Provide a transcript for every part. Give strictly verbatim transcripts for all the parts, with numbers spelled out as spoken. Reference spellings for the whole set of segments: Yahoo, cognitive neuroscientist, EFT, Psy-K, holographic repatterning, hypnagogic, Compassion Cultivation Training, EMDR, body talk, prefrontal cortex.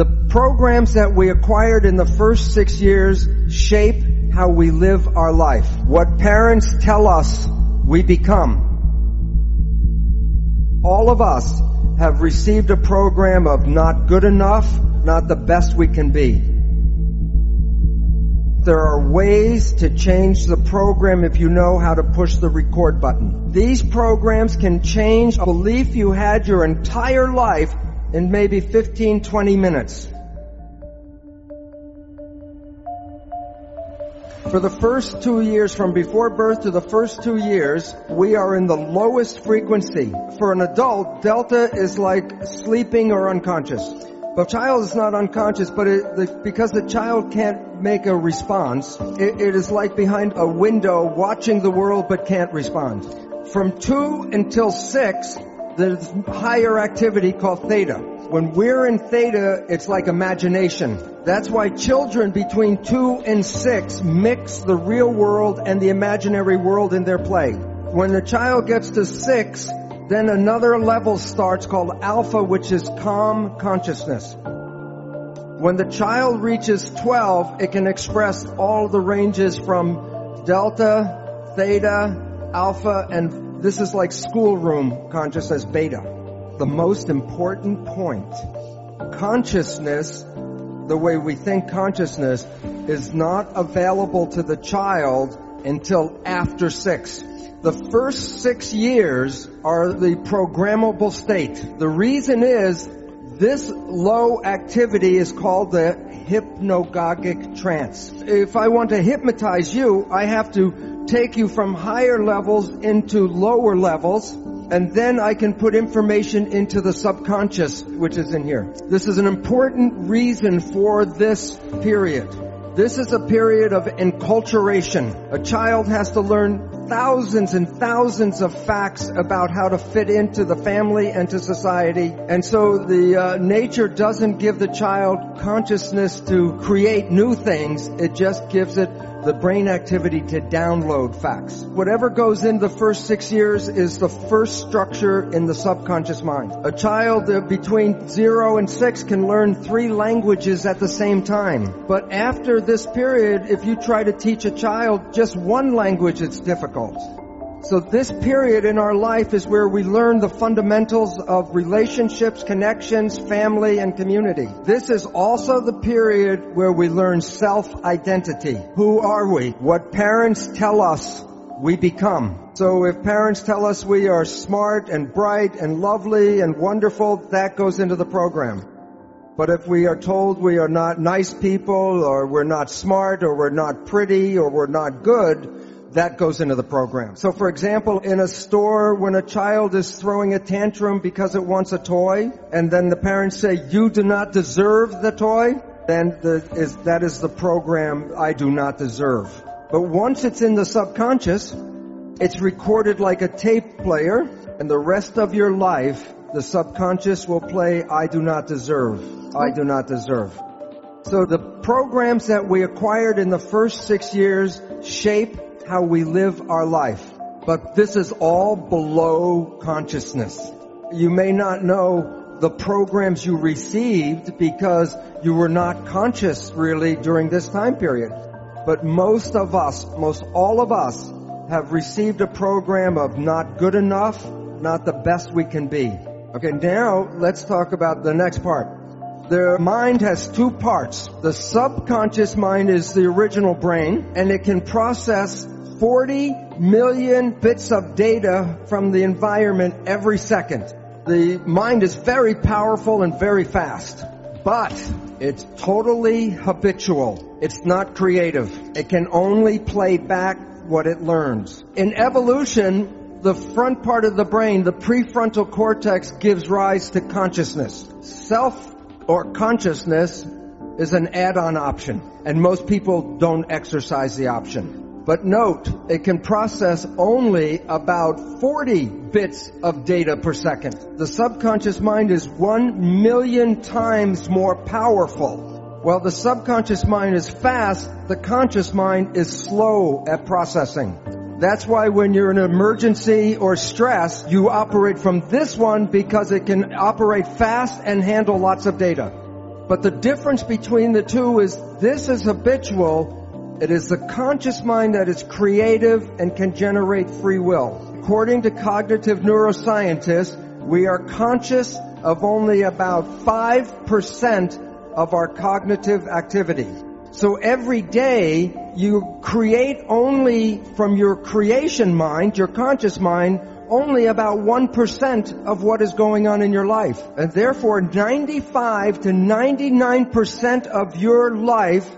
The programs that we acquired in the first six years shape how we live our life. What parents tell us, we become. All of us have received a program of not good enough, not the best we can be. There are ways to change the program if you know how to push the record button. These programs can change a belief you had your entire life in maybe fifteen, twenty minutes. For the first two years, from before birth to the first two years, we are in the lowest frequency. For an adult, delta is like sleeping or unconscious. But child is not unconscious, but it, the, because the child can't make a response, it, it is like behind a window watching the world but can't respond. From two until six, there's higher activity called theta. When we're in theta, it's like imagination. That's why children between two and six mix the real world and the imaginary world in their play. When the child gets to six, then another level starts called alpha, which is calm consciousness. When the child reaches twelve, it can express all the ranges from delta, theta, alpha, and this is like schoolroom consciousness, beta. The most important point, consciousness, the way we think consciousness, is not available to the child until after six. The first six years are the programmable state. The reason is this low activity is called the hypnagogic trance. If I want to hypnotize you, I have to take you from higher levels into lower levels. And then I can put information into the subconscious, which is in here. This is an important reason for this period. This is a period of enculturation. A child has to learn thousands and thousands of facts about how to fit into the family and to society. And so the uh, nature doesn't give the child consciousness to create new things. It just gives it the brain activity to download facts. Whatever goes in the first six years is the first structure in the subconscious mind. A child between zero and six can learn three languages at the same time. But after this period, if you try to teach a child just one language, it's difficult. So this period in our life is where we learn the fundamentals of relationships, connections, family, and community. This is also the period where we learn self-identity. Who are we? What parents tell us, we become. So if parents tell us we are smart and bright and lovely and wonderful, that goes into the program. But if we are told we are not nice people, or we're not smart, or we're not pretty, or we're not good, that goes into the program. So for example, in a store, when a child is throwing a tantrum because it wants a toy, and then the parents say, you do not deserve the toy, then the, is, that is the program, I do not deserve. But once it's in the subconscious, it's recorded like a tape player, and the rest of your life, the subconscious will play, I do not deserve, I do not deserve. So the programs that we acquired in the first six years shape how we live our life. But this is all below consciousness. You may not know the programs you received because you were not conscious really during this time period. But most of us, most all of us, have received a program of not good enough, not the best we can be. Okay, now let's talk about the next part. The mind has two parts. The subconscious mind is the original brain, and it can process forty million bits of data from the environment every second. The mind is very powerful and very fast, but it's totally habitual. It's not creative. It can only play back what it learns. In evolution, the front part of the brain, the prefrontal cortex, gives rise to consciousness. Self or consciousness is an add-on option, and most people don't exercise the option. But note, it can process only about forty bits of data per second. The subconscious mind is one million times more powerful. While the subconscious mind is fast, the conscious mind is slow at processing. That's why when you're in an emergency or stress, you operate from this one because it can operate fast and handle lots of data. But the difference between the two is this is habitual. It is the conscious mind that is creative and can generate free will. According to cognitive neuroscientists, we are conscious of only about five percent of our cognitive activity. So every day you create only from your creation mind, your conscious mind, only about one percent of what is going on in your life. And therefore ninety-five to ninety-nine percent of your life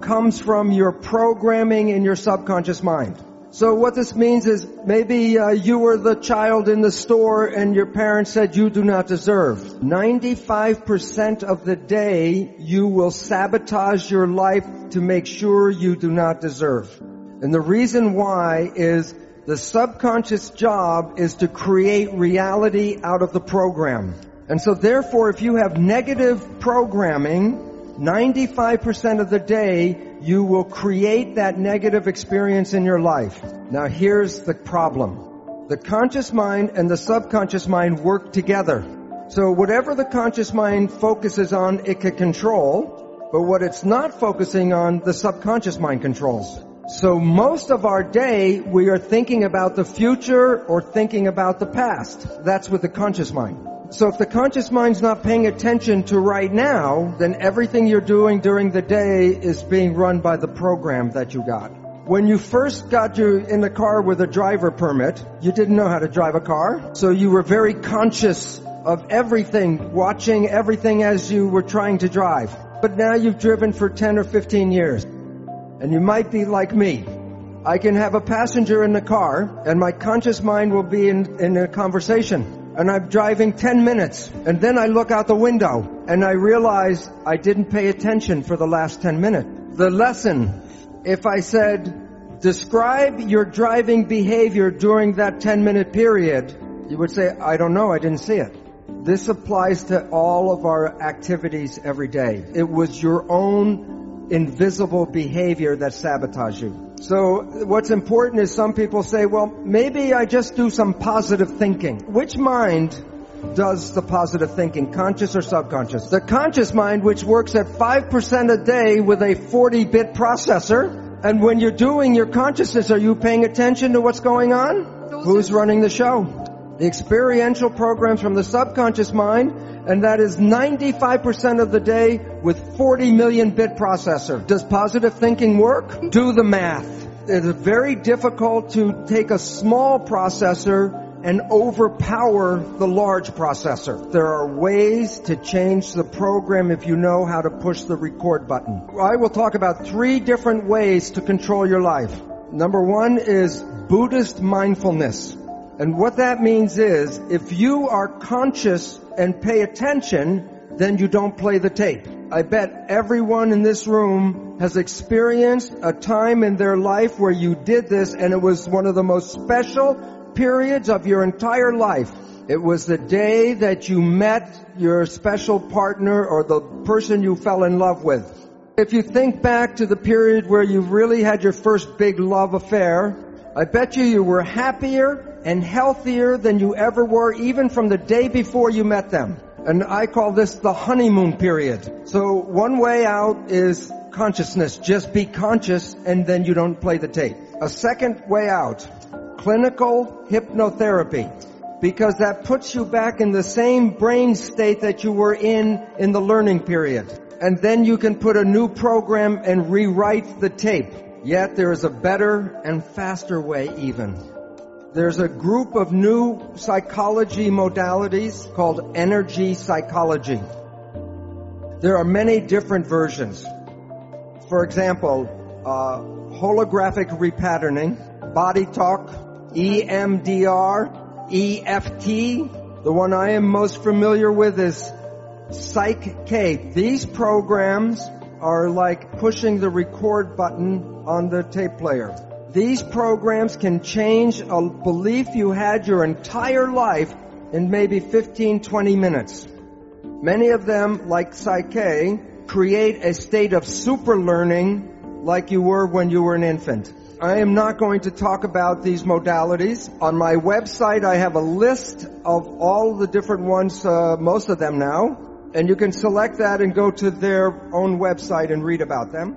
comes from your programming in your subconscious mind. So what this means is maybe uh, you were the child in the store and your parents said you do not deserve. ninety-five percent of the day you will sabotage your life to make sure you do not deserve. And the reason why is the subconscious job is to create reality out of the program. And so therefore if you have negative programming, ninety-five percent of the day you will create that negative experience in your life. Now here's the problem. The conscious mind and the subconscious mind work together. So whatever the conscious mind focuses on, it can control, but what it's not focusing on, the subconscious mind controls. So most of our day, we are thinking about the future or thinking about the past. That's with the conscious mind. So if the conscious mind's not paying attention to right now, then everything you're doing during the day is being run by the program that you got. When you first got you in the car with a driver permit, you didn't know how to drive a car. So you were very conscious of everything, watching everything as you were trying to drive. But now you've driven for ten or fifteen years. And you might be like me. I can have a passenger in the car and my conscious mind will be in, in a conversation. And I'm driving ten minutes, and then I look out the window, and I realize I didn't pay attention for the last ten minutes. The lesson, if I said, describe your driving behavior during that ten minute period, you would say, I don't know, I didn't see it. This applies to all of our activities every day. It was your own invisible behavior that sabotaged you. So what's important is some people say, well, maybe I just do some positive thinking. Which mind does the positive thinking, conscious or subconscious? The conscious mind, which works at five percent a day with a forty bit processor. And when you're doing your consciousness, are you paying attention to what's going on? Who's running the show? The experiential programs from the subconscious mind, and that is ninety-five percent of the day with forty million bit processor. Does positive thinking work? Do the math. It's very difficult to take a small processor and overpower the large processor. There are ways to change the program if you know how to push the record button. I will talk about three different ways to control your life. Number one is Buddhist mindfulness. And what that means is, if you are conscious and pay attention, then you don't play the tape. I bet everyone in this room has experienced a time in their life where you did this, and it was one of the most special periods of your entire life. It was the day that you met your special partner or the person you fell in love with. If you think back to the period where you really had your first big love affair, I bet you you were happier and healthier than you ever were even from the day before you met them. And I call this the honeymoon period. So one way out is consciousness. Just be conscious and then you don't play the tape. A second way out, clinical hypnotherapy. Because that puts you back in the same brain state that you were in in the learning period. And then you can put a new program and rewrite the tape. Yet there is a better and faster way even. There's a group of new psychology modalities called energy psychology. There are many different versions. For example, uh, holographic repatterning, body talk, E M D R, E F T. The one I am most familiar with is Psy-K. These programs are like pushing the record button on the tape player. These programs can change a belief you had your entire life in maybe fifteen, twenty minutes. Many of them, like Psy-K, create a state of super learning like you were when you were an infant. I am not going to talk about these modalities. On my website, I have a list of all the different ones, uh, most of them now. And you can select that and go to their own website and read about them.